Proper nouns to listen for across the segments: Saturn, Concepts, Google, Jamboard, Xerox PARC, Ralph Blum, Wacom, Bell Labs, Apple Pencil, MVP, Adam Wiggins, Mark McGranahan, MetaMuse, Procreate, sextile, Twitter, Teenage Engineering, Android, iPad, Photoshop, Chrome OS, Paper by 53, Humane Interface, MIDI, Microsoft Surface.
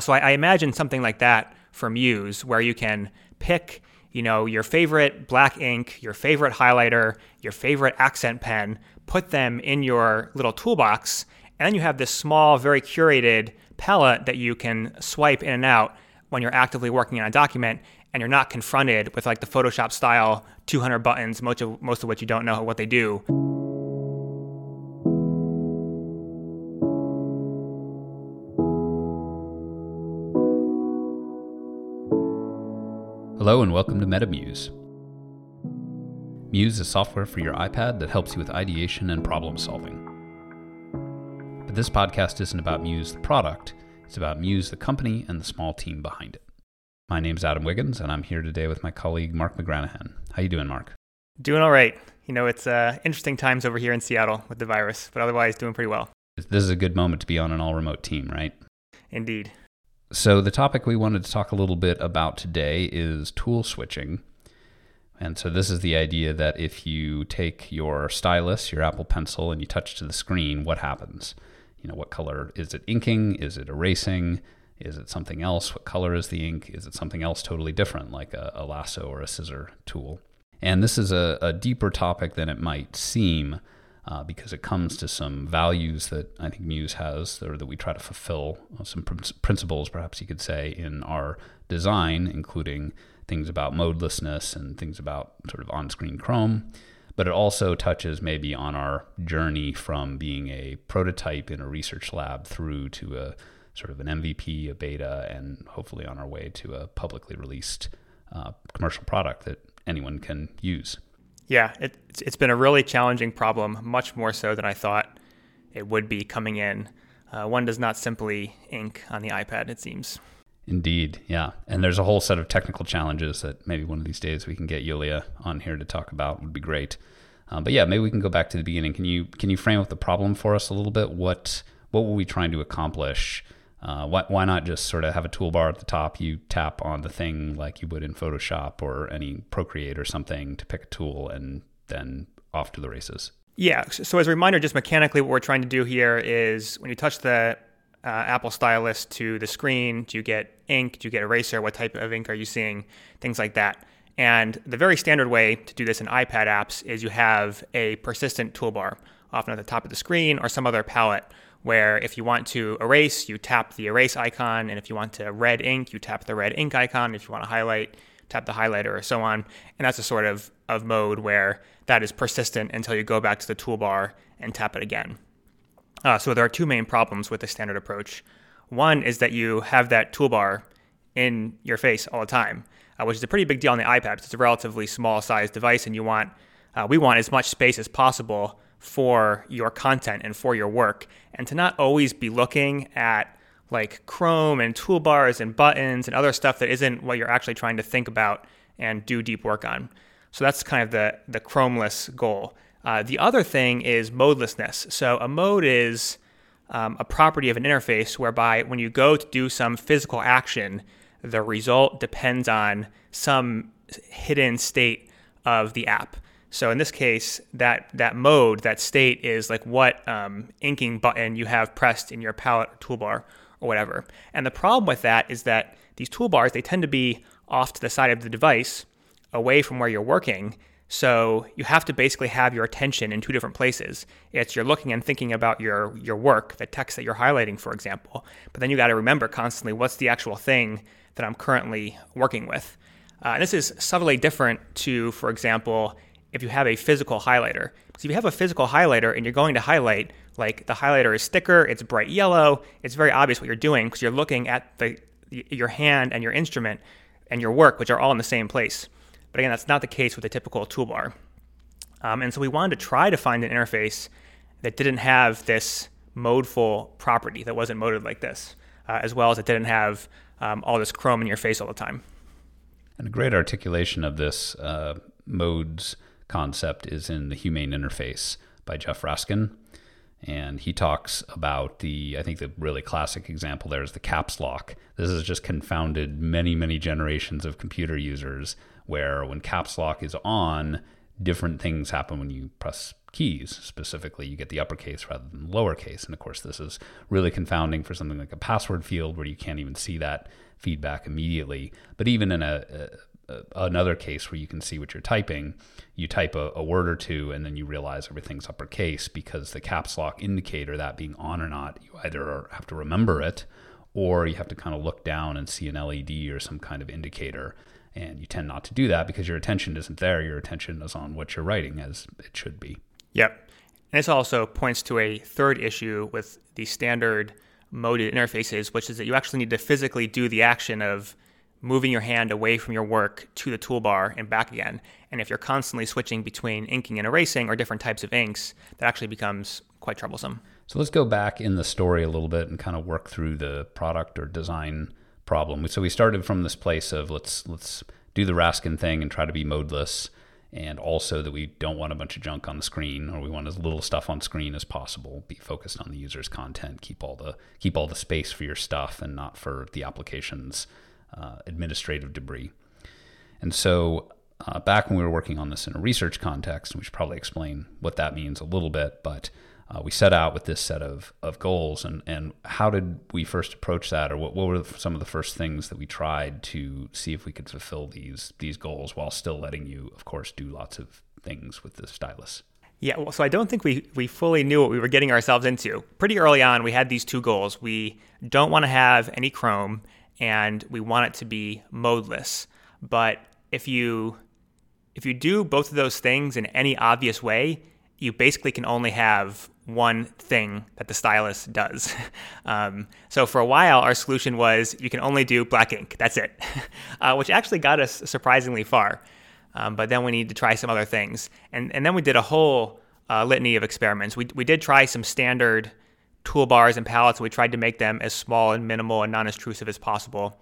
So I imagine something like that for Muse, where you can pick, you know, your favorite black ink, your favorite highlighter, your favorite accent pen, put them in your little toolbox, and then you have this small, very curated palette that you can swipe in and out when you're actively working on a document, and you're not confronted with like the Photoshop style 200 buttons, most of which you don't know what they do. Hello and welcome to MetaMuse. Muse is software for your iPad that helps you with ideation and problem solving. But this podcast isn't about Muse the product, it's about Muse the company and the small team behind it. My name's Adam Wiggins and I'm here today with my colleague Mark McGranahan. How you doing, Mark? Doing all right. You know, it's interesting times over here in Seattle with the virus, but otherwise doing pretty well. This is a good moment to be on an all-remote team, right? Indeed. So the topic we wanted to talk a little bit about today is tool switching. And so this is the idea that if you take your stylus, your Apple Pencil, and you touch to the screen, what happens? You know, what color? Is it inking? Is it erasing? Is it something else? What color is the ink? Is it something else totally different, like a lasso or a scissor tool? And this is a deeper topic than it might seem because it comes to some values that I think Muse has, or that we try to fulfill, some principles, perhaps you could say, in our design, including things about modelessness and things about sort of on-screen Chrome. But it also touches maybe on our journey from being a prototype in a research lab through to a sort of an MVP, a beta, and hopefully on our way to a publicly released commercial product that anyone can use. Yeah, it's been a really challenging problem, much more so than I thought it would be coming in. One does not simply ink on the iPad, it seems. Indeed, yeah. And there's a whole set of technical challenges that maybe one of these days we can get Yulia on here to talk about. It would be great. But yeah, maybe we can go back to the beginning. Can you frame up the problem for us a little bit? What were we trying to accomplish? Why not just sort of have a toolbar at the top? You tap on the thing like you would in Photoshop or any Procreate or something to pick a tool, and then off to the races. Yeah. So as a reminder, just mechanically, what we're trying to do here is when you touch the Apple stylus to the screen, do you get ink? Do you get eraser? What type of ink are you seeing? Things like that. And the very standard way to do this in iPad apps is you have a persistent toolbar, often at the top of the screen or some other palette, where if you want to erase, you tap the erase icon, and if you want to red ink, you tap the red ink icon. If you want to highlight, tap the highlighter, or so on. And that's a sort of mode where that is persistent until you go back to the toolbar and tap it again. So there are two main problems with the standard approach. One is that you have that toolbar in your face all the time, which is a pretty big deal on the iPad, because it's a relatively small sized device, and you want we want as much space as possible for your content and for your work, and to not always be looking at like Chrome and toolbars and buttons and other stuff that isn't what you're actually trying to think about and do deep work on. So that's kind of the Chromeless goal. The other thing is modelessness. So a mode is a property of an interface whereby when you go to do some physical action, the result depends on some hidden state of the app. So in this case, that mode, that state, is like what inking button you have pressed in your palette or toolbar or whatever. And the problem with that is that these toolbars, they tend to be off to the side of the device, away from where you're working. So you have to basically have your attention in two different places. It's you're looking and thinking about your work, the text that you're highlighting, for example. But then you got to remember constantly, what's the actual thing that I'm currently working with? And this is subtly different to, for example, if you have a physical highlighter. So if you have a physical highlighter and you're going to highlight, like the highlighter is thicker, it's bright yellow, it's very obvious what you're doing because you're looking at your hand and your instrument and your work, which are all in the same place. But again, that's not the case with a typical toolbar. And so we wanted to try to find an interface that didn't have this modeful property, that wasn't moded like this, as well as it didn't have all this Chrome in your face all the time. And a great articulation of this modes concept is in the Humane Interface by Jeff Raskin, and he talks about I think the really classic example there is the caps lock. This has just confounded many generations of computer users, where when caps lock is on, different things happen when you press keys. Specifically, you get the uppercase rather than lowercase. And of course, this is really confounding for something like a password field where you can't even see that feedback immediately. But even in another case where you can see what you're typing, you type a word or two and then you realize everything's uppercase because the caps lock indicator, that being on or not, you either have to remember it or you have to kind of look down and see an LED or some kind of indicator. And you tend not to do that because your attention isn't there. Your attention is on what you're writing, as it should be. Yep. And this also points to a third issue with the standard moded interfaces, which is that you actually need to physically do the action of moving your hand away from your work to the toolbar and back again. And if you're constantly switching between inking and erasing or different types of inks, that actually becomes quite troublesome. So let's go back in the story a little bit and kind of work through the product or design problem. So we started from this place of let's do the Raskin thing and try to be modeless, and also that we don't want a bunch of junk on the screen, or we want as little stuff on screen as possible, be focused on the user's content, keep all the space for your stuff and not for the application's administrative debris. And so back when we were working on this in a research context, we should probably explain what that means a little bit, but we set out with this set of goals, and how did we first approach that, or what were some of the first things that we tried to see if we could fulfill these goals while still letting you, of course, do lots of things with the stylus? Yeah, well, so I don't think we fully knew what we were getting ourselves into. Pretty early on, we had these two goals. We don't want to have any Chrome, and we want it to be modeless. But if you do both of those things in any obvious way, you basically can only have one thing that the stylus does. So for a while, our solution was you can only do black ink. That's it, which actually got us surprisingly far. But then we needed to try some other things. And then we did a whole litany of experiments. We did try some standard toolbars and palettes. We tried to make them as small and minimal and non-intrusive as possible.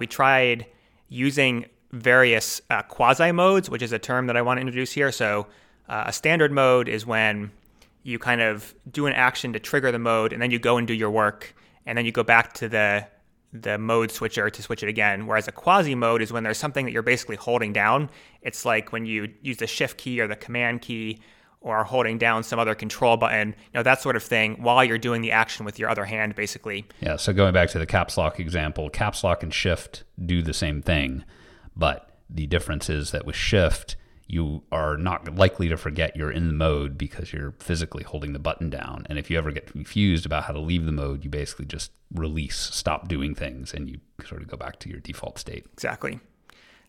We tried using various quasi-modes, which is a term that I want to introduce here. So a standard mode is when you kind of do an action to trigger the mode, and then you go and do your work, and then you go back to the mode switcher to switch it again. Whereas a quasi mode is when there's something that you're basically holding down. It's like when you use the shift key or the command key, or holding down some other control button, that sort of thing, while you're doing the action with your other hand, basically. Yeah, so going back to the caps lock example, caps lock and shift do the same thing, but the difference is that with shift, you are not likely to forget you're in the mode because you're physically holding the button down. And if you ever get confused about how to leave the mode, you basically just release, stop doing things, and you sort of go back to your default state. Exactly.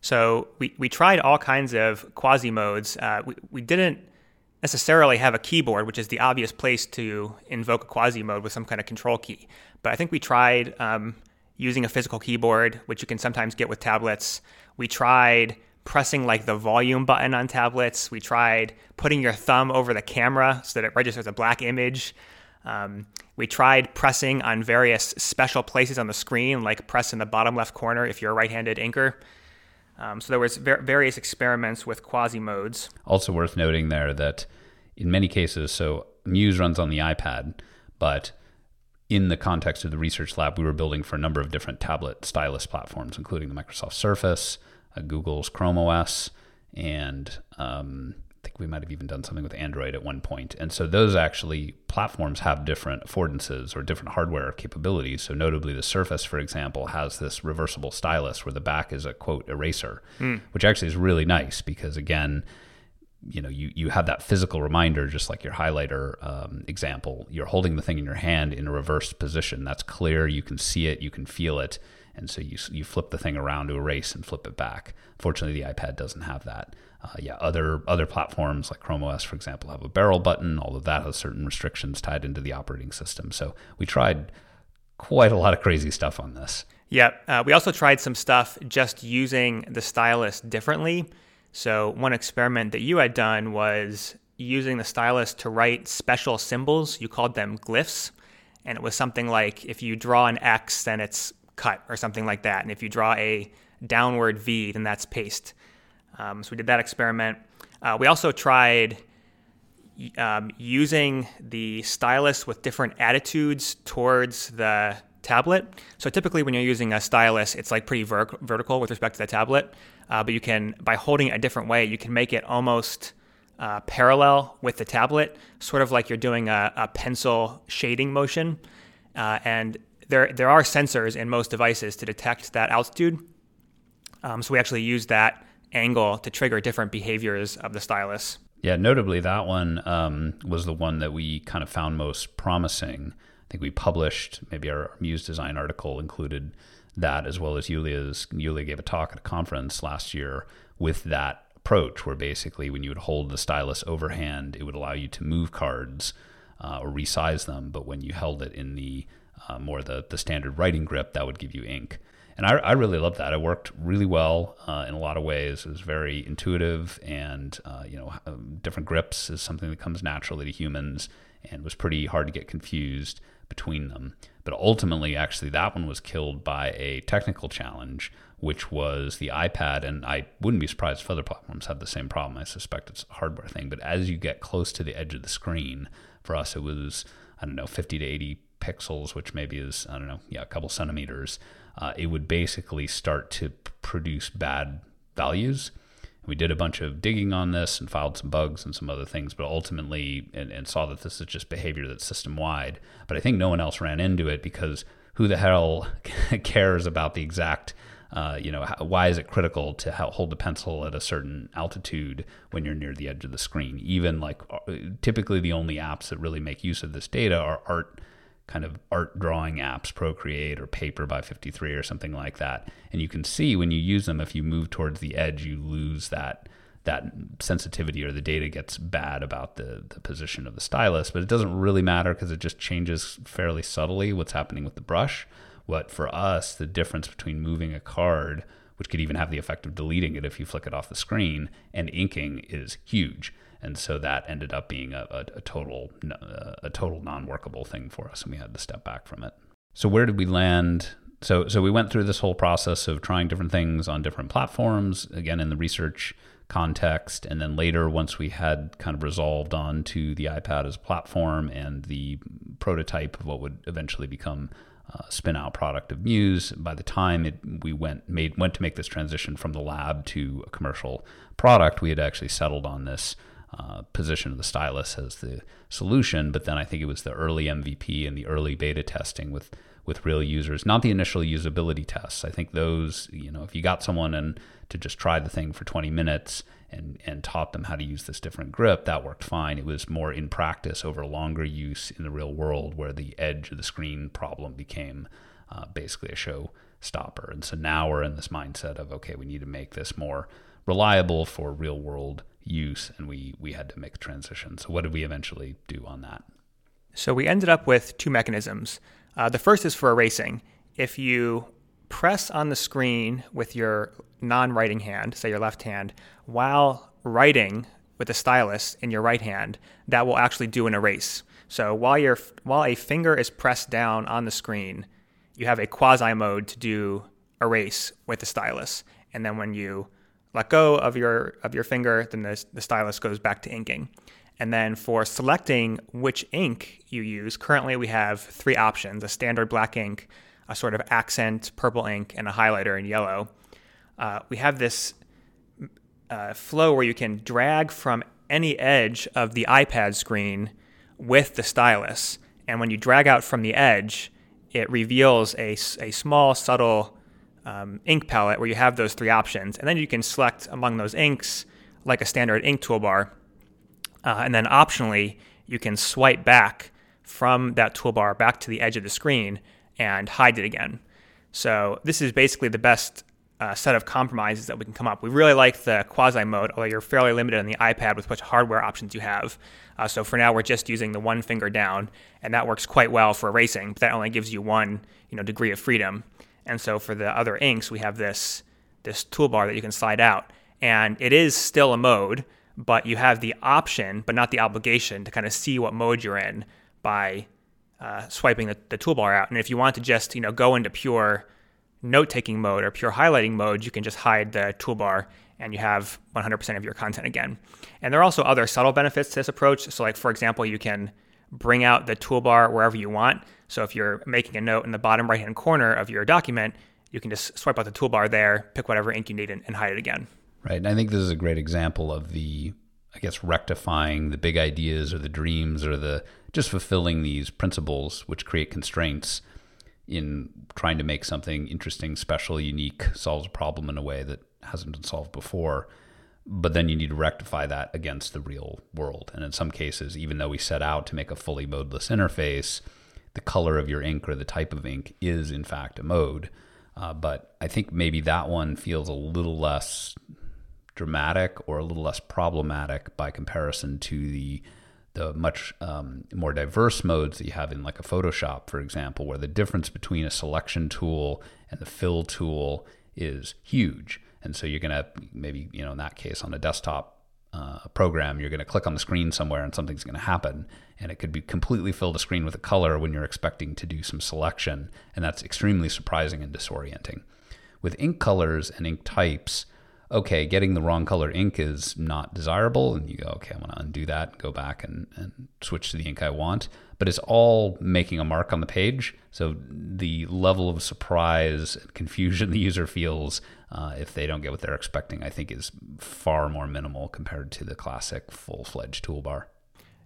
So we tried all kinds of quasi-modes. We didn't necessarily have a keyboard, which is the obvious place to invoke a quasi-mode with some kind of control key. But I think we tried using a physical keyboard, which you can sometimes get with tablets. We tried pressing like the volume button on tablets. We tried putting your thumb over the camera so that it registers a black image. We tried pressing on various special places on the screen, like press in the bottom left corner if you're a right-handed inker. So there was various experiments with quasi-modes. Also worth noting there that in many cases, so Muse runs on the iPad, but in the context of the research lab, we were building for a number of different tablet stylus platforms, including the Microsoft Surface, Google's Chrome OS, and I think we might have even done something with Android at one point. And so those actually platforms have different affordances or different hardware capabilities. So notably the Surface, for example, has this reversible stylus where the back is a, quote, eraser, which actually is really nice because, again, you have that physical reminder, just like your highlighter example. You're holding the thing in your hand in a reversed position. That's clear. You can see it. You can feel it. And so you flip the thing around to erase and flip it back. Fortunately, the iPad doesn't have that. Other platforms like Chrome OS, for example, have a barrel button, although that has certain restrictions tied into the operating system. So we tried quite a lot of crazy stuff on this. Yeah, we also tried some stuff just using the stylus differently. So one experiment that you had done was using the stylus to write special symbols. You called them glyphs. And it was something like if you draw an X, then it's cut or something like that. And if you draw a downward V, then that's paste. So we did that experiment. We also tried using the stylus with different attitudes towards the tablet. So typically when you're using a stylus, it's like pretty vertical with respect to the tablet, but you can, by holding it a different way, you can make it almost parallel with the tablet, sort of like you're doing a pencil shading motion. And there are sensors in most devices to detect that altitude. So we actually use that angle to trigger different behaviors of the stylus. Yeah, notably that one was the one that we kind of found most promising. I think we published, maybe our Muse Design article included that, as well as Yulia gave a talk at a conference last year with that approach, where basically when you would hold the stylus overhand, it would allow you to move cards or resize them. But when you held it in the more the standard writing grip, that would give you ink. And I really loved that. It worked really well in a lot of ways. It was very intuitive, and different grips is something that comes naturally to humans, and was pretty hard to get confused between them. But ultimately, actually, that one was killed by a technical challenge, which was the iPad. And I wouldn't be surprised if other platforms have the same problem. I suspect it's a hardware thing. But as you get close to the edge of the screen, for us, it was, 50 to 80 pixels, which maybe is, a couple centimeters. It would basically start to produce bad values. We did a bunch of digging on this and filed some bugs and some other things, but ultimately, and saw that this is just behavior that's system-wide. But I think no one else ran into it, because who the hell cares about the exact, why is it critical to hold the pencil at a certain altitude when you're near the edge of the screen? Even typically the only apps that really make use of this data are art drawing apps, Procreate or Paper by 53 or something like that. And you can see when you use them, if you move towards the edge, you lose that sensitivity, or the data gets bad about the position of the stylus. But it doesn't really matter, because it just changes fairly subtly what's happening with the brush. What for us, the difference between moving a card, which could even have the effect of deleting it if you flick it off the screen, and inking is huge. And so that ended up being a total non-workable thing for us, and we had to step back from it. So where did we land? So we went through this whole process of trying different things on different platforms, again, in the research context. And then later, once we had kind of resolved on to the iPad as a platform and the prototype of what would eventually become a spin-out product of Muse, by the time we went to make this transition from the lab to a commercial product, we had actually settled on this position of the stylus as the solution. But then I think it was the early MVP and the early beta testing with real users, not the initial usability tests. I think those, if you got someone in to just try the thing for 20 minutes and taught them how to use this different grip, that worked fine. It was more in practice over longer use in the real world where the edge of the screen problem became basically a show stopper. And so now we're in this mindset of, okay, we need to make this more reliable for real world use, and we had to make a transition. So what did we eventually do on that? So we ended up with two mechanisms. The first is for erasing. If you press on the screen with your non-writing hand, say your left hand, while writing with a stylus in your right hand, that will actually do an erase. So while a finger is pressed down on the screen, you have a quasi mode to do erase with the stylus. And then when you let go of your finger, then the stylus goes back to inking. And then for selecting which ink you use, currently we have three options: a standard black ink, a sort of accent purple ink, and a highlighter in yellow. We have this flow where you can drag from any edge of the iPad screen with the stylus. And when you drag out from the edge, it reveals a small, subtle ink palette where you have those three options, and then you can select among those inks like a standard ink toolbar, and then optionally you can swipe back from that toolbar back to the edge of the screen and hide it again. So this is basically the best set of compromises that we can come up. We really like the quasi mode, although you're fairly limited on the iPad with which hardware options you have. So for now, we're just using the one finger down, and that works quite well for erasing, but that only gives you one degree of freedom. And so for the other inks, we have this toolbar that you can slide out. And it is still a mode, but you have the option, but not the obligation, to kind of see what mode you're in by swiping the toolbar out. And if you want to just go into pure note-taking mode or pure highlighting mode, you can just hide the toolbar and you have 100% of your content again. And there are also other subtle benefits to this approach. So for example, you can bring out the toolbar wherever you want. So if you're making a note in the bottom right-hand corner of your document, you can just swipe out the toolbar there, pick whatever ink you need, and hide it again. Right, and I think this is a great example of the, I guess, rectifying the big ideas or the dreams or the just fulfilling these principles which create constraints in trying to make something interesting, special, unique, solves a problem in a way that hasn't been solved before. But then you need to rectify that against the real world. And in some cases, even though we set out to make a fully modeless interface, the color of your ink or the type of ink is in fact a mode. But I think maybe that one feels a little less dramatic or a little less problematic by comparison to the much more diverse modes that you have in like a Photoshop, for example, where the difference between a selection tool and the fill tool is huge. And so you're going to maybe, you know, in that case on a desktop program, you're going to click on the screen somewhere and something's going to happen. And it could be completely fill the screen with a color when you're expecting to do some selection. And that's extremely surprising and disorienting. With ink colors and ink types, okay, getting the wrong color ink is not desirable. And you go, okay, I want to undo that, go back and switch to the ink I want. But it's all making a mark on the page. So the level of surprise and confusion the user feels if they don't get what they're expecting, I think is far more minimal compared to the classic full-fledged toolbar.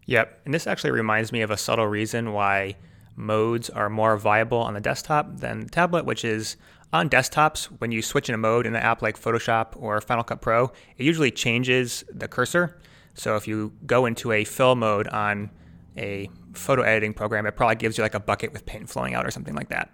Yep. And this actually reminds me of a subtle reason why modes are more viable on the desktop than the tablet, which is on desktops, when you switch in a mode in an app like Photoshop or Final Cut Pro, it usually changes the cursor. So if you go into a fill mode on a photo editing program, it probably gives you like a bucket with paint flowing out or something like that,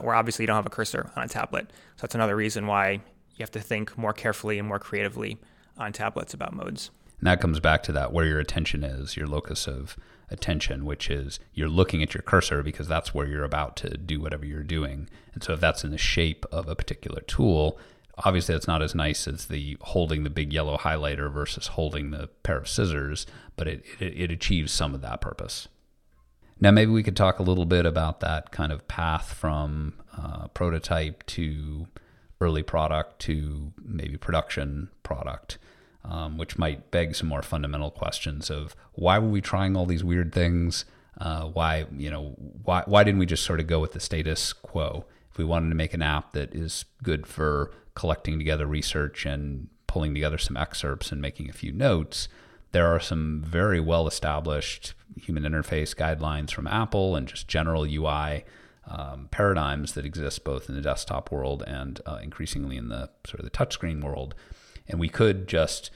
where obviously you don't have a cursor on a tablet. So that's another reason why you have to think more carefully and more creatively on tablets about modes. And that comes back to that where your attention is, your locus of attention, which is you're looking at your cursor because that's where you're about to do whatever you're doing. And so if that's in the shape of a particular tool, obviously it's not as nice as the holding the big yellow highlighter versus holding the pair of scissors, but it achieves some of that purpose. Now maybe we could talk a little bit about that kind of path from prototype to early product to maybe production product. Which might beg some more fundamental questions of why were we trying all these weird things? Why didn't we just sort of go with the status quo? If we wanted to make an app that is good for collecting together research and pulling together some excerpts and making a few notes, there are some very well-established human interface guidelines from Apple and just general UI paradigms that exist both in the desktop world and increasingly in the sort of the touchscreen world. And we could just,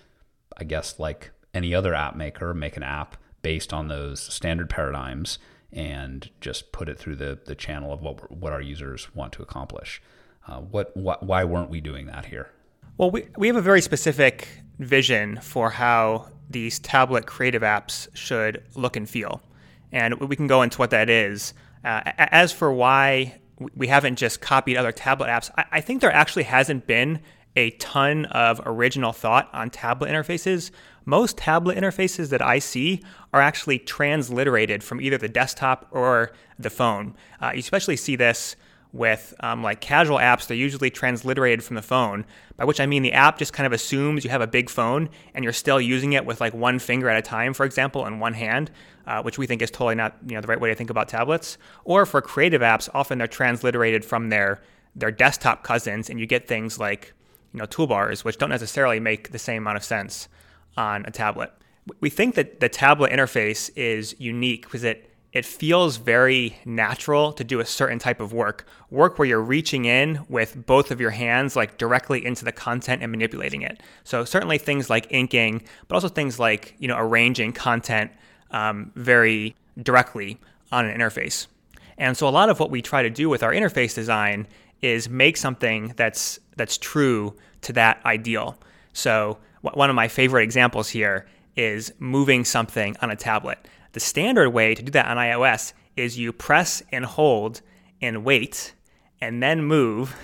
I guess, like any other app maker, make an app based on those standard paradigms and just put it through the channel of what our users want to accomplish. Why weren't we doing that here? Well, we have a very specific vision for how these tablet creative apps should look and feel. And we can go into what that is. As for why we haven't just copied other tablet apps, I think there actually hasn't been a ton of original thought on tablet interfaces. Most tablet interfaces that I see are actually transliterated from either the desktop or the phone. You especially see this with like casual apps. They're usually transliterated from the phone, by which I mean the app just kind of assumes you have a big phone and you're still using it with like one finger at a time, for example, and one hand, which we think is totally not the right way to think about tablets. Or for creative apps, often they're transliterated from their desktop cousins, and you get things like toolbars, which don't necessarily make the same amount of sense on a tablet. We think that the tablet interface is unique because it feels very natural to do a certain type of work where you're reaching in with both of your hands like directly into the content and manipulating it. So certainly things like inking, but also things like arranging content very directly on an interface. And so a lot of what we try to do with our interface design is make something that's true to that ideal. So one of my favorite examples here is moving something on a tablet. The standard way to do that on iOS is you press and hold and wait and then move,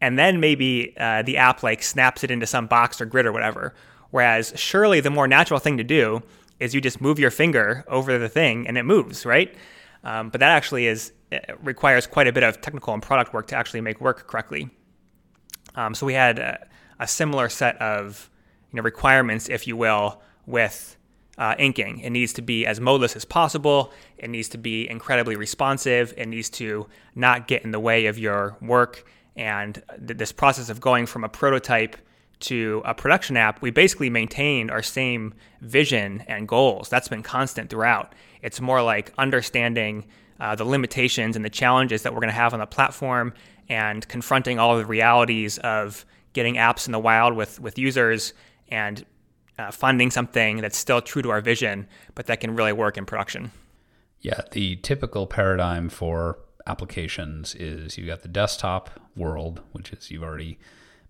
and then maybe the app like snaps it into some box or grid or whatever. Whereas surely the more natural thing to do is you just move your finger over the thing and it moves, right? But that actually requires quite a bit of technical and product work to actually make work correctly. So we had a similar set of requirements, if you will, with inking. It needs to be as modeless as possible. It needs to be incredibly responsive. It needs to not get in the way of your work. And this process of going from a prototype to a production app, we basically maintained our same vision and goals. That's been constant throughout. It's more like understanding the limitations and the challenges that we're going to have on the platform and confronting all of the realities of getting apps in the wild with users and finding something that's still true to our vision, but that can really work in production. Yeah, the typical paradigm for applications is you've got the desktop world, which is you've already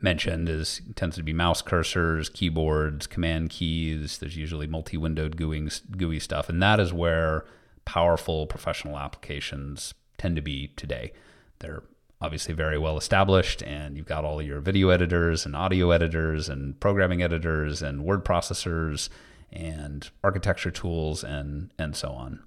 mentioned is tends to be mouse cursors, keyboards, command keys. There's usually multi-windowed GUI stuff. And that is where powerful professional applications tend to be today. They're obviously very well established, and you've got all your video editors and audio editors and programming editors and word processors and architecture tools and so on.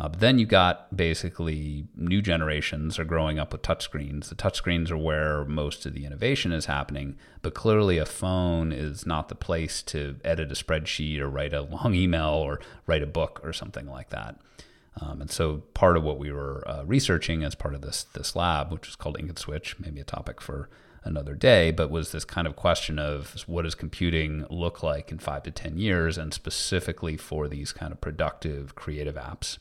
But then you got basically new generations are growing up with touchscreens. The touchscreens are where most of the innovation is happening, but clearly a phone is not the place to edit a spreadsheet or write a long email or write a book or something like that. And so part of what we were researching as part of this lab, which is called Ink and Switch, maybe a topic for another day, but was this kind of question of what does computing look like in 5 to 10 years, and specifically for these kind of productive, creative apps.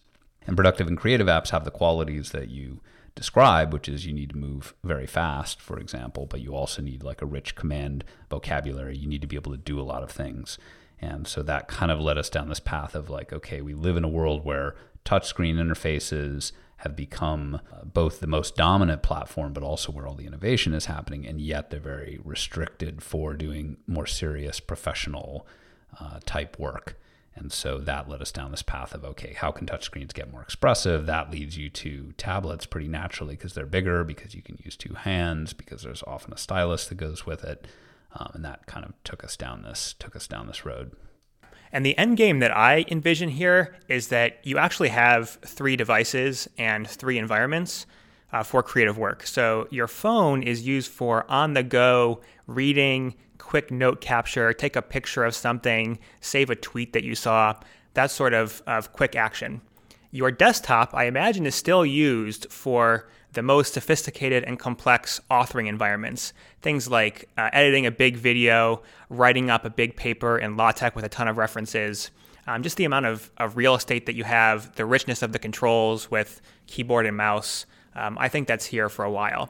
And productive and creative apps have the qualities that you describe, which is you need to move very fast, for example, but you also need like a rich command vocabulary. You need to be able to do a lot of things. And so that kind of led us down this path of like, okay, we live in a world where touchscreen interfaces have become both the most dominant platform, but also where all the innovation is happening. And yet they're very restricted for doing more serious professional type work. And so that led us down this path of, okay, how can touchscreens get more expressive? That leads you to tablets pretty naturally because they're bigger, because you can use two hands, because there's often a stylus that goes with it. And that kind of took us down this road. And the end game that I envision here is that you actually have 3 devices and 3 environments for creative work. So your phone is used for on-the-go reading, quick note capture, take a picture of something, save a tweet that you saw, that sort of quick action. Your desktop, I imagine, is still used for the most sophisticated and complex authoring environments. Things like editing a big video, writing up a big paper in LaTeX with a ton of references, just the amount of real estate that you have, the richness of the controls with keyboard and mouse. I think that's here for a while.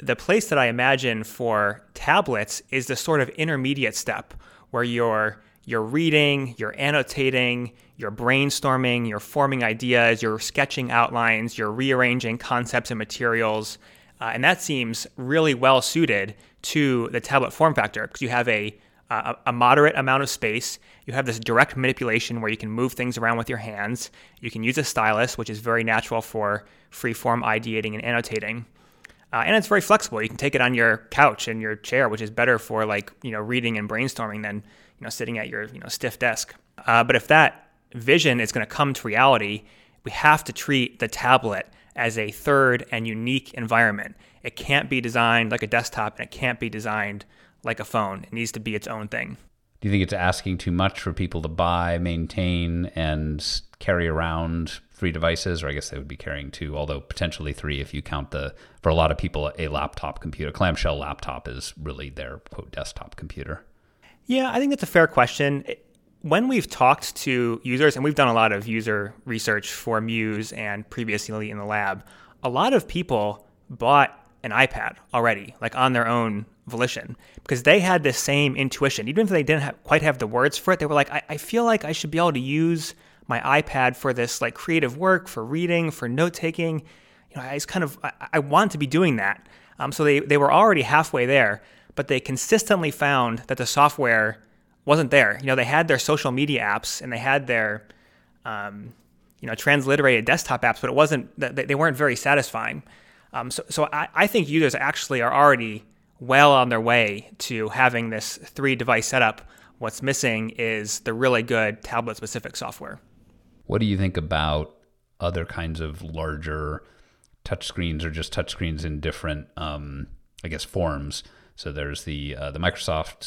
The place that I imagine for tablets is the sort of intermediate step where you're reading, you're annotating, you're brainstorming, you're forming ideas, you're sketching outlines, you're rearranging concepts and materials. And that seems really well suited to the tablet form factor because you have a moderate amount of space. You have this direct manipulation where you can move things around with your hands. You can use a stylus, which is very natural for free-form ideating and annotating. And it's very flexible. You can take it on your couch and your chair, which is better for reading and brainstorming than sitting at your stiff desk. But if that vision is going to come to reality, we have to treat the tablet as a third and unique environment. It can't be designed like a desktop, and it can't be designed like a phone. It needs to be its own thing. Do you think it's asking too much for people to buy, maintain, and carry around 3 devices, or I guess they would be carrying 2, although potentially 3 if you count for a lot of people, a laptop computer, clamshell laptop is really their, quote, desktop computer? Yeah, I think that's a fair question. When we've talked to users, and we've done a lot of user research for Muse and previously in the lab, a lot of people bought an iPad already, like on their own volition, because they had this same intuition. Even if they didn't quite have the words for it, they were like, I feel like I should be able to use my iPad for this like creative work, for reading, for note-taking. I want to be doing that. So they were already halfway there, but they consistently found that the software wasn't there. They had their social media apps and they had their transliterated desktop apps, but it wasn't that they weren't very satisfying. So I think users actually are already well on their way to having this 3-device setup. What's missing is the really good tablet-specific software. What do you think about other kinds of larger touchscreens or just touchscreens in different, forms? So there's the Microsoft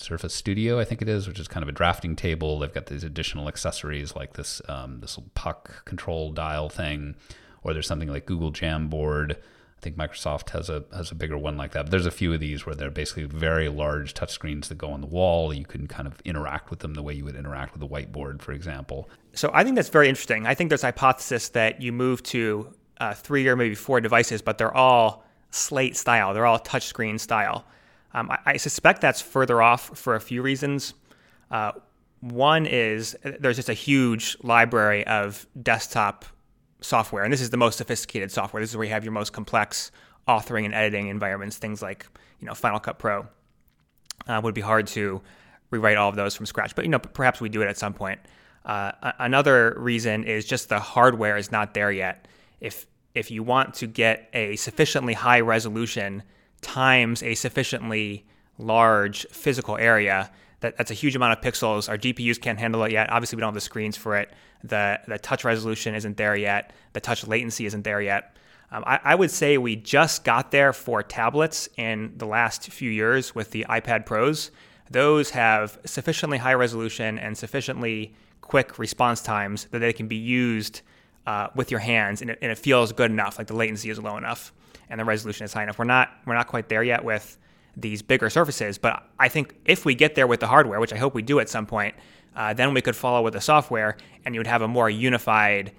Surface Studio, I think it is, which is kind of a drafting table. They've got these additional accessories like this this little puck control dial thing, or there's something like Google Jamboard. I think Microsoft has a bigger one like that. But there's a few of these where they're basically very large touchscreens that go on the wall. You can kind of interact with them the way you would interact with a whiteboard, for example. So I think that's very interesting. I think there's a hypothesis that you move to 3 or maybe 4 devices, but they're all slate style. They're all touchscreen style. I suspect that's further off for a few reasons. One is there's just a huge library of desktop software, and this is the most sophisticated software. This is where you have your most complex authoring and editing environments. Things like Final Cut Pro would be hard to rewrite all of those from scratch, but perhaps we do it at some point. Another reason is just the hardware is not there yet. If you want to get a sufficiently high resolution times a sufficiently large physical area, that's a huge amount of pixels. Our GPUs can't handle it yet. Obviously, we don't have the screens for it. The touch resolution isn't there yet. The touch latency isn't there yet. I would say we just got there for tablets in the last few years with the iPad Pros. Those have sufficiently high resolution and sufficiently quick response times that they can be used with your hands, and it feels good enough. Like the latency is low enough, and the resolution is high enough. We're not quite there yet with these bigger surfaces, but I think if we get there with the hardware, which I hope we do at some point, then we could follow with the software, and you would have a more unified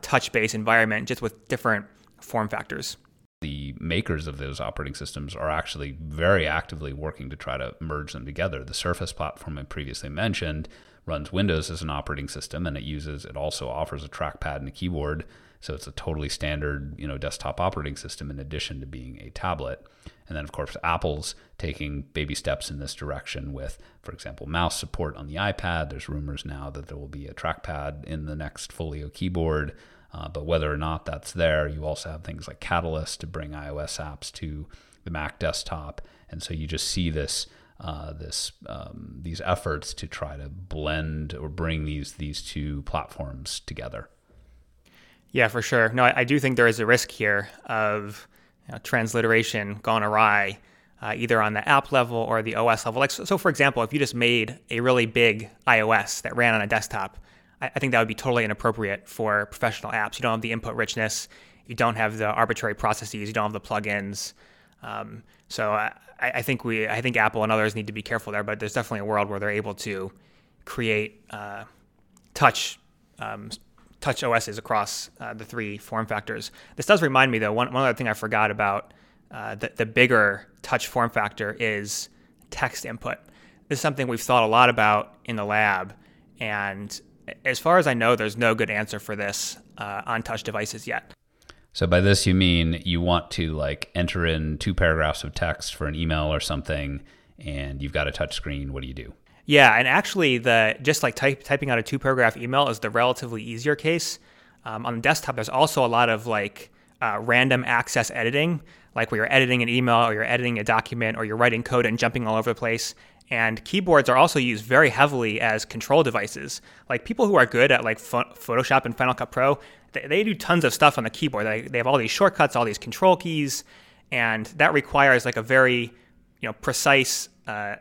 touch-based environment, just with different form factors. The makers of those operating systems are actually very actively working to try to merge them together. The Surface platform I previously mentioned runs Windows as an operating system, and it also offers a trackpad and a keyboard. So it's a totally standard, desktop operating system in addition to being a tablet. And then, of course, Apple's taking baby steps in this direction with, for example, mouse support on the iPad. There's rumors now that there will be a trackpad in the next Folio keyboard. But whether or not that's there, you also have things like Catalyst to bring iOS apps to the Mac desktop. And so you just see these efforts to try to blend or bring these two platforms together. Yeah, for sure. No, I do think there is a risk here of transliteration gone awry, either on the app level or the OS level. Like, so for example, if you just made a really big iOS that ran on a desktop, I think that would be totally inappropriate for professional apps. You don't have the input richness. You don't have the arbitrary processes. You don't have the plugins. So I think Apple and others need to be careful there, but there's definitely a world where they're able to create touch OSs across the three form factors. This does remind me, though, one other thing I forgot about the bigger touch form factor is text input. This is something we've thought a lot about in the lab, and as far as I know, there's no good answer for this on touch devices yet. So by this, you mean you want to enter in 2 paragraphs of text for an email or something, and you've got a touch screen. What do you do? Yeah, and actually, typing out a 2-paragraph email is the relatively easier case. On the desktop, there's also a lot of random access editing, like where you're editing an email or you're editing a document or you're writing code and jumping all over the place. And keyboards are also used very heavily as control devices. Like people who are good at Photoshop and Final Cut Pro, they do tons of stuff on the keyboard. They have all these shortcuts, all these control keys, and that requires a very precise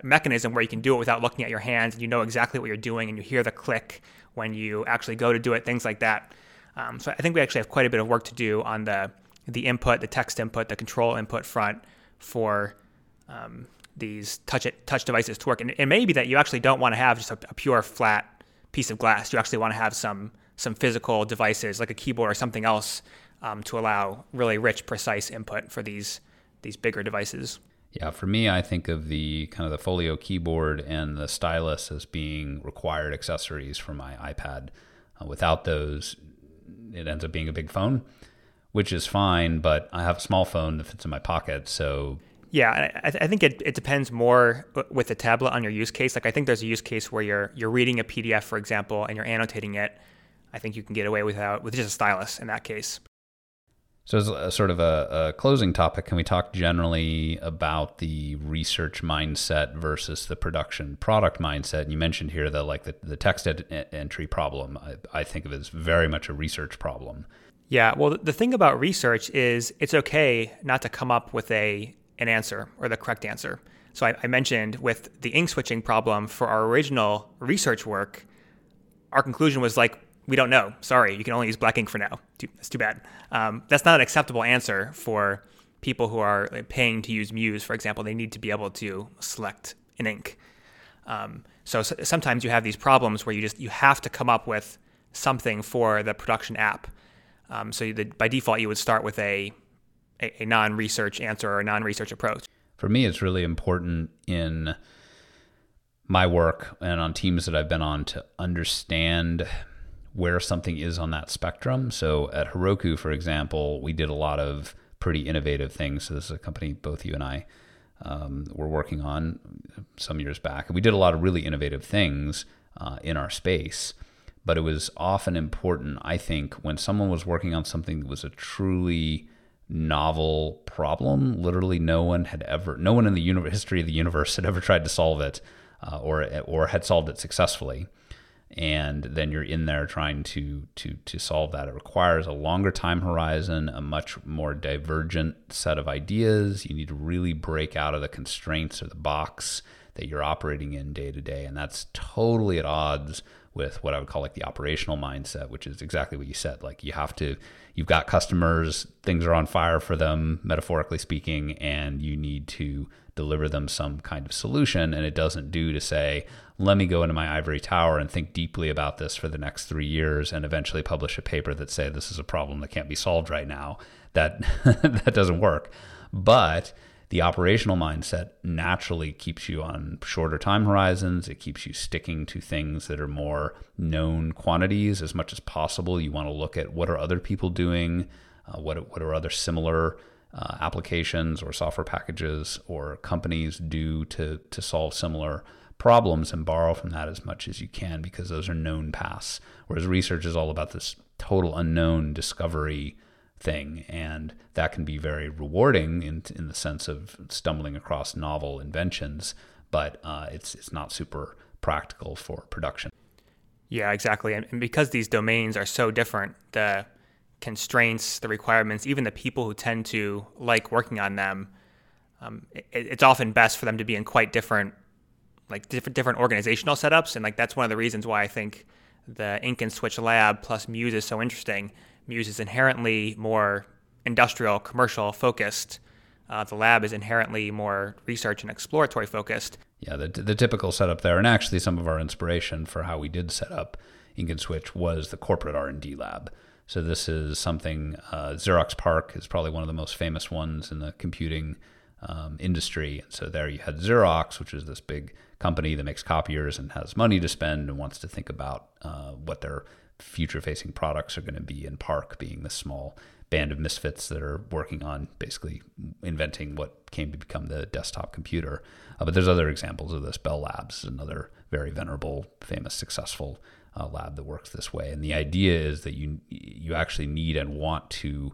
mechanism where you can do it without looking at your hands, and you know exactly what you're doing, and you hear the click when you actually go to do it, things like that. So I think we actually have quite a bit of work to do on the input, the text input, the control input front for these touch devices to work. And it may be that you actually don't want to have just a pure flat piece of glass. You actually want to have some physical devices like a keyboard or something else to allow really rich, precise input for these bigger devices. Yeah, for me, I think of the kind of the Folio keyboard and the stylus as being required accessories for my iPad. Without those, it ends up being a big phone, which is fine, but I have a small phone that fits in my pocket, so... Yeah, I think it depends more with the tablet on your use case. I think there's a use case where you're reading a PDF, for example, and you're annotating it. I think you can get away with just a stylus in that case. So as a sort of a closing topic, can we talk generally about the research mindset versus the production product mindset? And you mentioned here that the text entry problem, I think of it as very much a research problem. Yeah, well, the thing about research is it's okay not to come up with a an answer or the correct answer. So I mentioned with the ink switching problem for our original research work, our conclusion was like, we don't know. Sorry, you can only use black ink for now. That's too bad. That's not an acceptable answer for people who are paying to use Muse, for example. They need to be able to select an ink. So sometimes you have these problems where you have to come up with something for the production app. By default, you would start with a non-research answer or a non-research approach. For me, it's really important in my work and on teams that I've been on to understand where something is on that spectrum. So at Heroku, for example, we did a lot of pretty innovative things. So this is a company both you and I were working on some years back. And we did a lot of really innovative things in our space. But it was often important, I think, when someone was working on something that was a truly novel problem, literally no one in the history of the universe had ever tried to solve it or had solved it successfully. And then you're in there trying to solve that. It requires a longer time horizon, a much more divergent set of ideas. You need to really break out of the constraints or the box that you're operating in day to day. And that's totally at odds with what I would call like the operational mindset, which is exactly what you said. Like you've got customers, things are on fire for them, metaphorically speaking, and you need to deliver them some kind of solution. And it doesn't do to say, let me go into my ivory tower and think deeply about this for the next 3 years and eventually publish a paper that say, this is a problem that can't be solved right now. That doesn't work. But the operational mindset naturally keeps you on shorter time horizons. It keeps you sticking to things that are more known quantities as much as possible. You want to look at what are other people doing, what are other similar applications or software packages or companies do to solve similar problems, and borrow from that as much as you can, because those are known paths. Whereas research is all about this total unknown discovery thing, and that can be very rewarding in the sense of stumbling across novel inventions, but it's not super practical for production. Yeah, exactly. And because these domains are so different, the constraints, the requirements, even the people who tend to like working on them, it's often best for them to be in quite different, like different organizational setups. And like that's one of the reasons why I think the Ink and Switch Lab plus Muse is so interesting. Muse is inherently more industrial, commercial focused. The lab is inherently more research and exploratory focused. Yeah, the typical setup there, and actually some of our inspiration for how we did set up Ink and Switch was the corporate R&D lab. So this is something, Xerox PARC is probably one of the most famous ones in the computing industry. And so there you had Xerox, which is this big company that makes copiers and has money to spend and wants to think about what their future-facing products are going to be, in PARC being this small band of misfits that are working on basically inventing what came to become the desktop computer. But there's other examples of this. Bell Labs is another very venerable, famous, successful lab that works this way. And the idea is that you actually need and want to,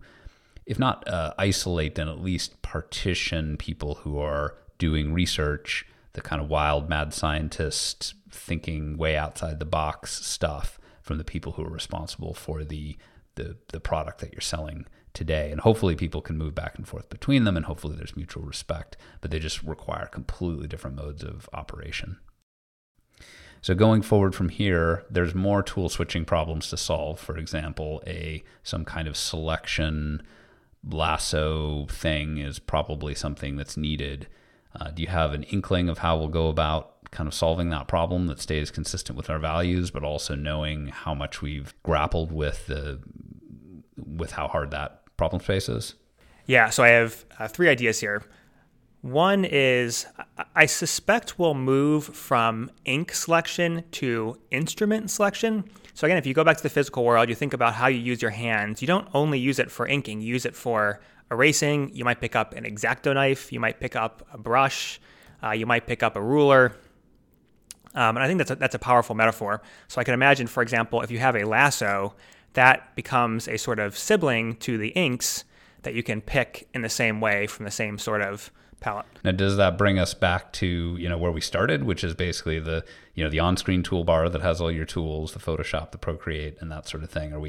if not isolate, then at least partition people who are doing research, the kind of wild, mad scientist thinking way outside the box stuff, from the people who are responsible for the product that you're selling today. And hopefully people can move back and forth between them, and hopefully there's mutual respect, but they just require completely different modes of operation. So going forward from here, there's more tool switching problems to solve. For example, some kind of selection lasso thing is probably something that's needed. Do you have an inkling of how we'll go about kind of solving that problem that stays consistent with our values, but also knowing how much we've grappled with how hard that problem space is? Yeah, so I have three ideas here. One is, I suspect we'll move from ink selection to instrument selection. So again, if you go back to the physical world, you think about how you use your hands. You don't only use it for inking, you use it for erasing. You might pick up an X-Acto knife, you might pick up a brush, you might pick up a ruler. And I think that's a powerful metaphor. So I can imagine, for example, if you have a lasso, that becomes a sort of sibling to the inks that you can pick in the same way from the same sort of palette. Now, does that bring us back to, where we started, which is basically the on-screen toolbar that has all your tools, the Photoshop, the Procreate, and that sort of thing? Have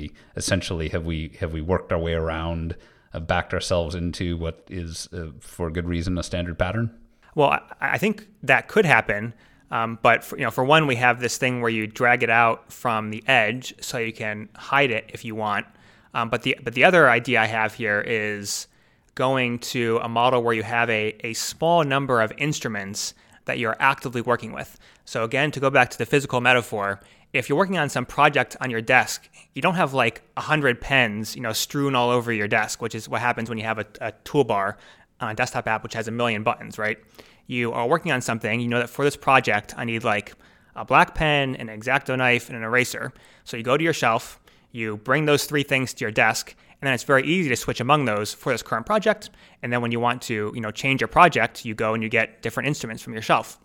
we worked our way around backed ourselves into what is, for good reason, a standard pattern? Well, I think that could happen. But for one, we have this thing where you drag it out from the edge so you can hide it if you want. But the other idea I have here is going to a model where you have a small number of instruments that you're actively working with. So again, to go back to the physical metaphor, if you're working on some project on your desk, you don't have like 100 pens, strewn all over your desk, which is what happens when you have a toolbar on a desktop app, which has 1 million buttons, right? You are working on something, you know that for this project, I need like a black pen, an X-Acto knife, and an eraser. So you go to your shelf, you bring those three things to your desk, and then it's very easy to switch among those for this current project. And then when you want to, change your project, you go and you get different instruments from your shelf.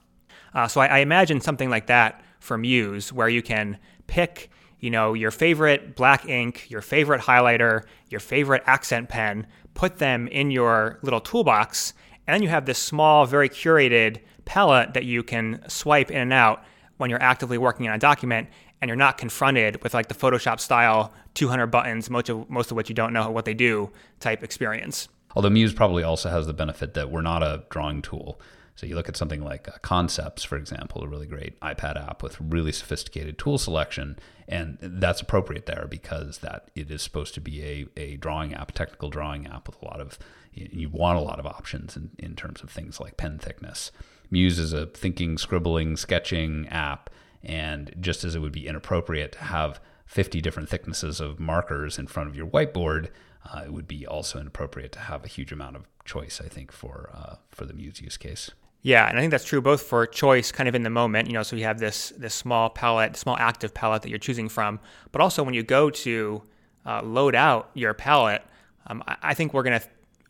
So I imagine something like that for Muse, where you can pick, your favorite black ink, your favorite highlighter, your favorite accent pen, put them in your little toolbox, and then you have this small, very curated palette that you can swipe in and out when you're actively working on a document, and you're not confronted with like the Photoshop style 200 buttons, most of which you don't know what they do type experience. Although Muse probably also has the benefit that we're not a drawing tool. So you look at something like Concepts, for example, a really great iPad app with really sophisticated tool selection, and that's appropriate there because that it is supposed to be a drawing app, technical drawing app with a lot of, you want a lot of options in terms of things like pen thickness. Muse is a thinking, scribbling, sketching app, and just as it would be inappropriate to have 50 different thicknesses of markers in front of your whiteboard, it would be also inappropriate to have a huge amount of choice, I think, for the Muse use case. Yeah, and I think that's true both for choice kind of in the moment, so you have this small palette, small active palette that you're choosing from, but also when you go to load out your palette, I think we're going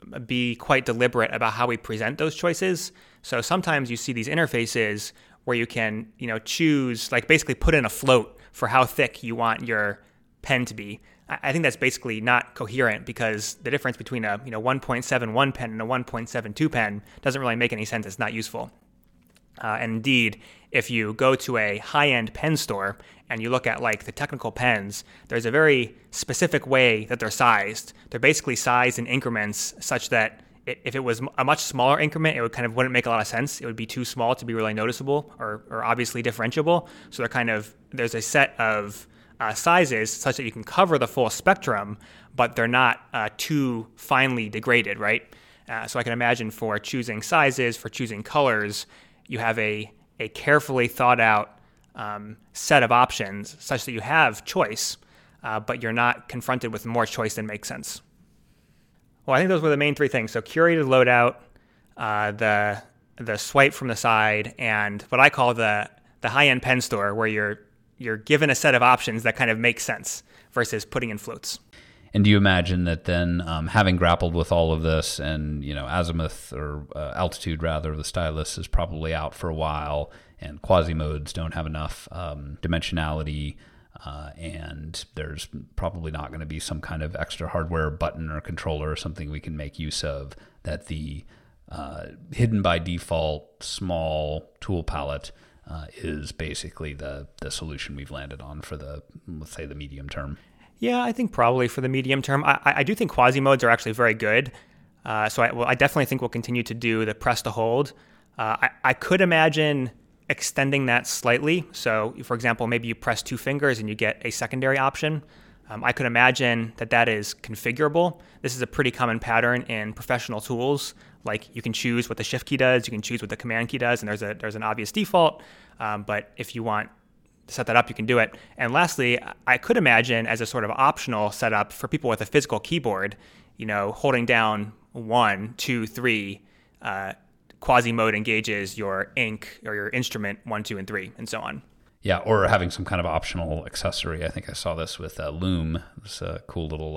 to be quite deliberate about how we present those choices. So sometimes you see these interfaces where you can, choose, like basically put in a float for how thick you want your pen to be. I think that's basically not coherent because the difference between a 1.71 pen and a 1.72 pen doesn't really make any sense. It's not useful. And indeed, if you go to a high-end pen store and you look at like the technical pens, there's a very specific way that they're sized. They're basically sized in increments such that if it was a much smaller increment, it would kind of wouldn't make a lot of sense. It would be too small to be really noticeable or obviously differentiable. So they're kind of, there's a set of sizes such that you can cover the full spectrum, but they're not too finely degraded, right? So I can imagine for choosing sizes, for choosing colors, you have a carefully thought out set of options such that you have choice, but you're not confronted with more choice than makes sense. Well, I think those were the main three things. So curated loadout, the swipe from the side, and what I call the high-end pen store where you're given a set of options that kind of make sense versus putting in floats. And do you imagine that then having grappled with all of this and, azimuth or altitude rather, the stylus is probably out for a while and quasi-modes don't have enough dimensionality and there's probably not going to be some kind of extra hardware button or controller or something we can make use of that the hidden by default small tool palette is basically the solution we've landed on for the, let's say, the medium term. Yeah, I think probably for the medium term. I do think quasi-modes are actually very good. So I definitely think we'll continue to do the press to hold. I could imagine extending that slightly. So, for example, maybe you press two fingers and you get a secondary option. I could imagine that is configurable. This is a pretty common pattern in professional tools. Like you can choose what the shift key does, you can choose what the command key does, and there's an obvious default. But if you want to set that up, you can do it. And lastly, I could imagine as a sort of optional setup for people with a physical keyboard, holding down 1, 2, 3, quasi mode engages your ink or your instrument 1, 2, and 3, and so on. Yeah, or having some kind of optional accessory. I think I saw this with Loom. It's a cool little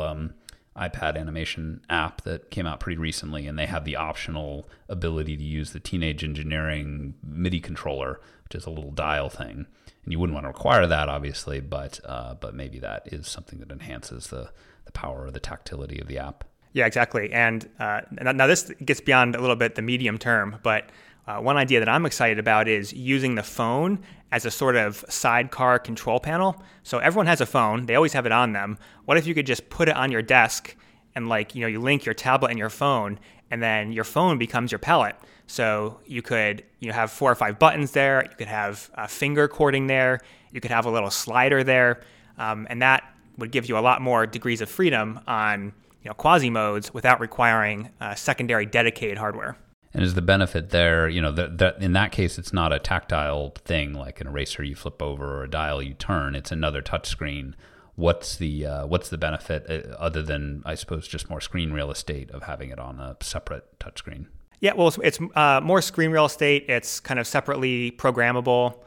iPad animation app that came out pretty recently, and they have the optional ability to use the Teenage Engineering MIDI controller, which is a little dial thing. And you wouldn't want to require that, obviously, but maybe that is something that enhances the power or the tactility of the app. Yeah, exactly. And now this gets beyond a little bit the medium term, but one idea that I'm excited about is using the phone as a sort of sidecar control panel. So everyone has a phone. They always have it on them. What if you could just put it on your desk and like, you know, you link your tablet and your phone, and then your phone becomes your palette. So you could, you know, have 4 or 5 buttons there. You could have a finger cording there. You could have a little slider there, and that would give you a lot more degrees of freedom on, you know, quasi modes without requiring secondary dedicated hardware. And is the benefit there, you know, that in that case, it's not a tactile thing like an eraser you flip over or a dial you turn. It's another touchscreen. What's the benefit other than, I suppose, just more screen real estate of having it on a separate touchscreen? Yeah, well, it's more screen real estate. It's kind of separately programmable.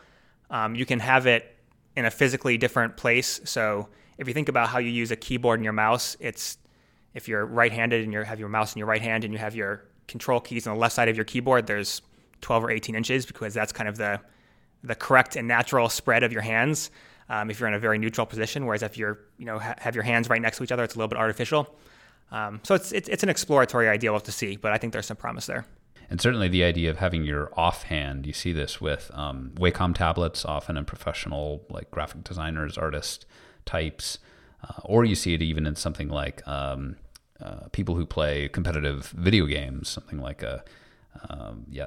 You can have it in a physically different place. So if you think about how you use a keyboard and your mouse, it's if you're right-handed and you have your mouse in your right hand and you have your control keys on the left side of your keyboard, there's 12 or 18 inches because that's kind of the correct and natural spread of your hands. If you're in a very neutral position, whereas if you're, you know, have your hands right next to each other, it's a little bit artificial. So it's an exploratory idea we'll have to see, but I think there's some promise there. And certainly the idea of having your offhand, you see this with Wacom tablets often in professional, like graphic designers, artists, types, or you see it even in something like people who play competitive video games, something like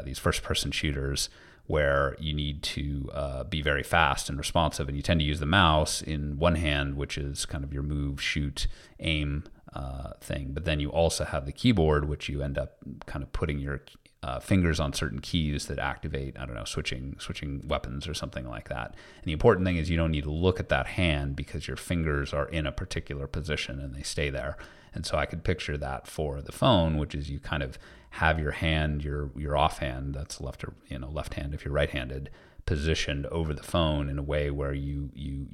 these first-person shooters, where you need to be very fast and responsive, and you tend to use the mouse in one hand, which is kind of your move, shoot, aim thing. But then you also have the keyboard, which you end up kind of putting your fingers on certain keys that activate, I don't know, switching weapons or something like that. And the important thing is you don't need to look at that hand because your fingers are in a particular position and they stay there. And so I could picture that for the phone, which is you kind of have your hand, your offhand, that's left hand if you're right-handed, positioned over the phone in a way where you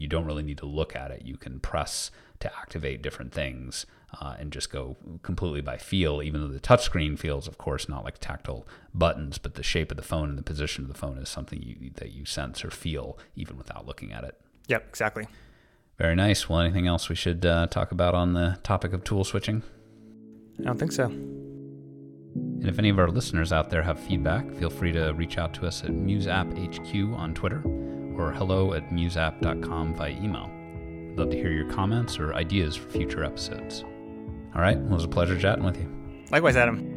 don't really need to look at it. You can press to activate different things and just go completely by feel, even though the touchscreen feels, of course, not like tactile buttons, but the shape of the phone and the position of the phone is something that you sense or feel even without looking at it. Yep, exactly. Very nice. Well, anything else we should talk about on the topic of tool switching? I don't think so. And if any of our listeners out there have feedback, feel free to reach out to us at MuseAppHQ on Twitter or hello@museapp.com via email. I'd love to hear your comments or ideas for future episodes. All right. Well, it was a pleasure chatting with you. Likewise, Adam.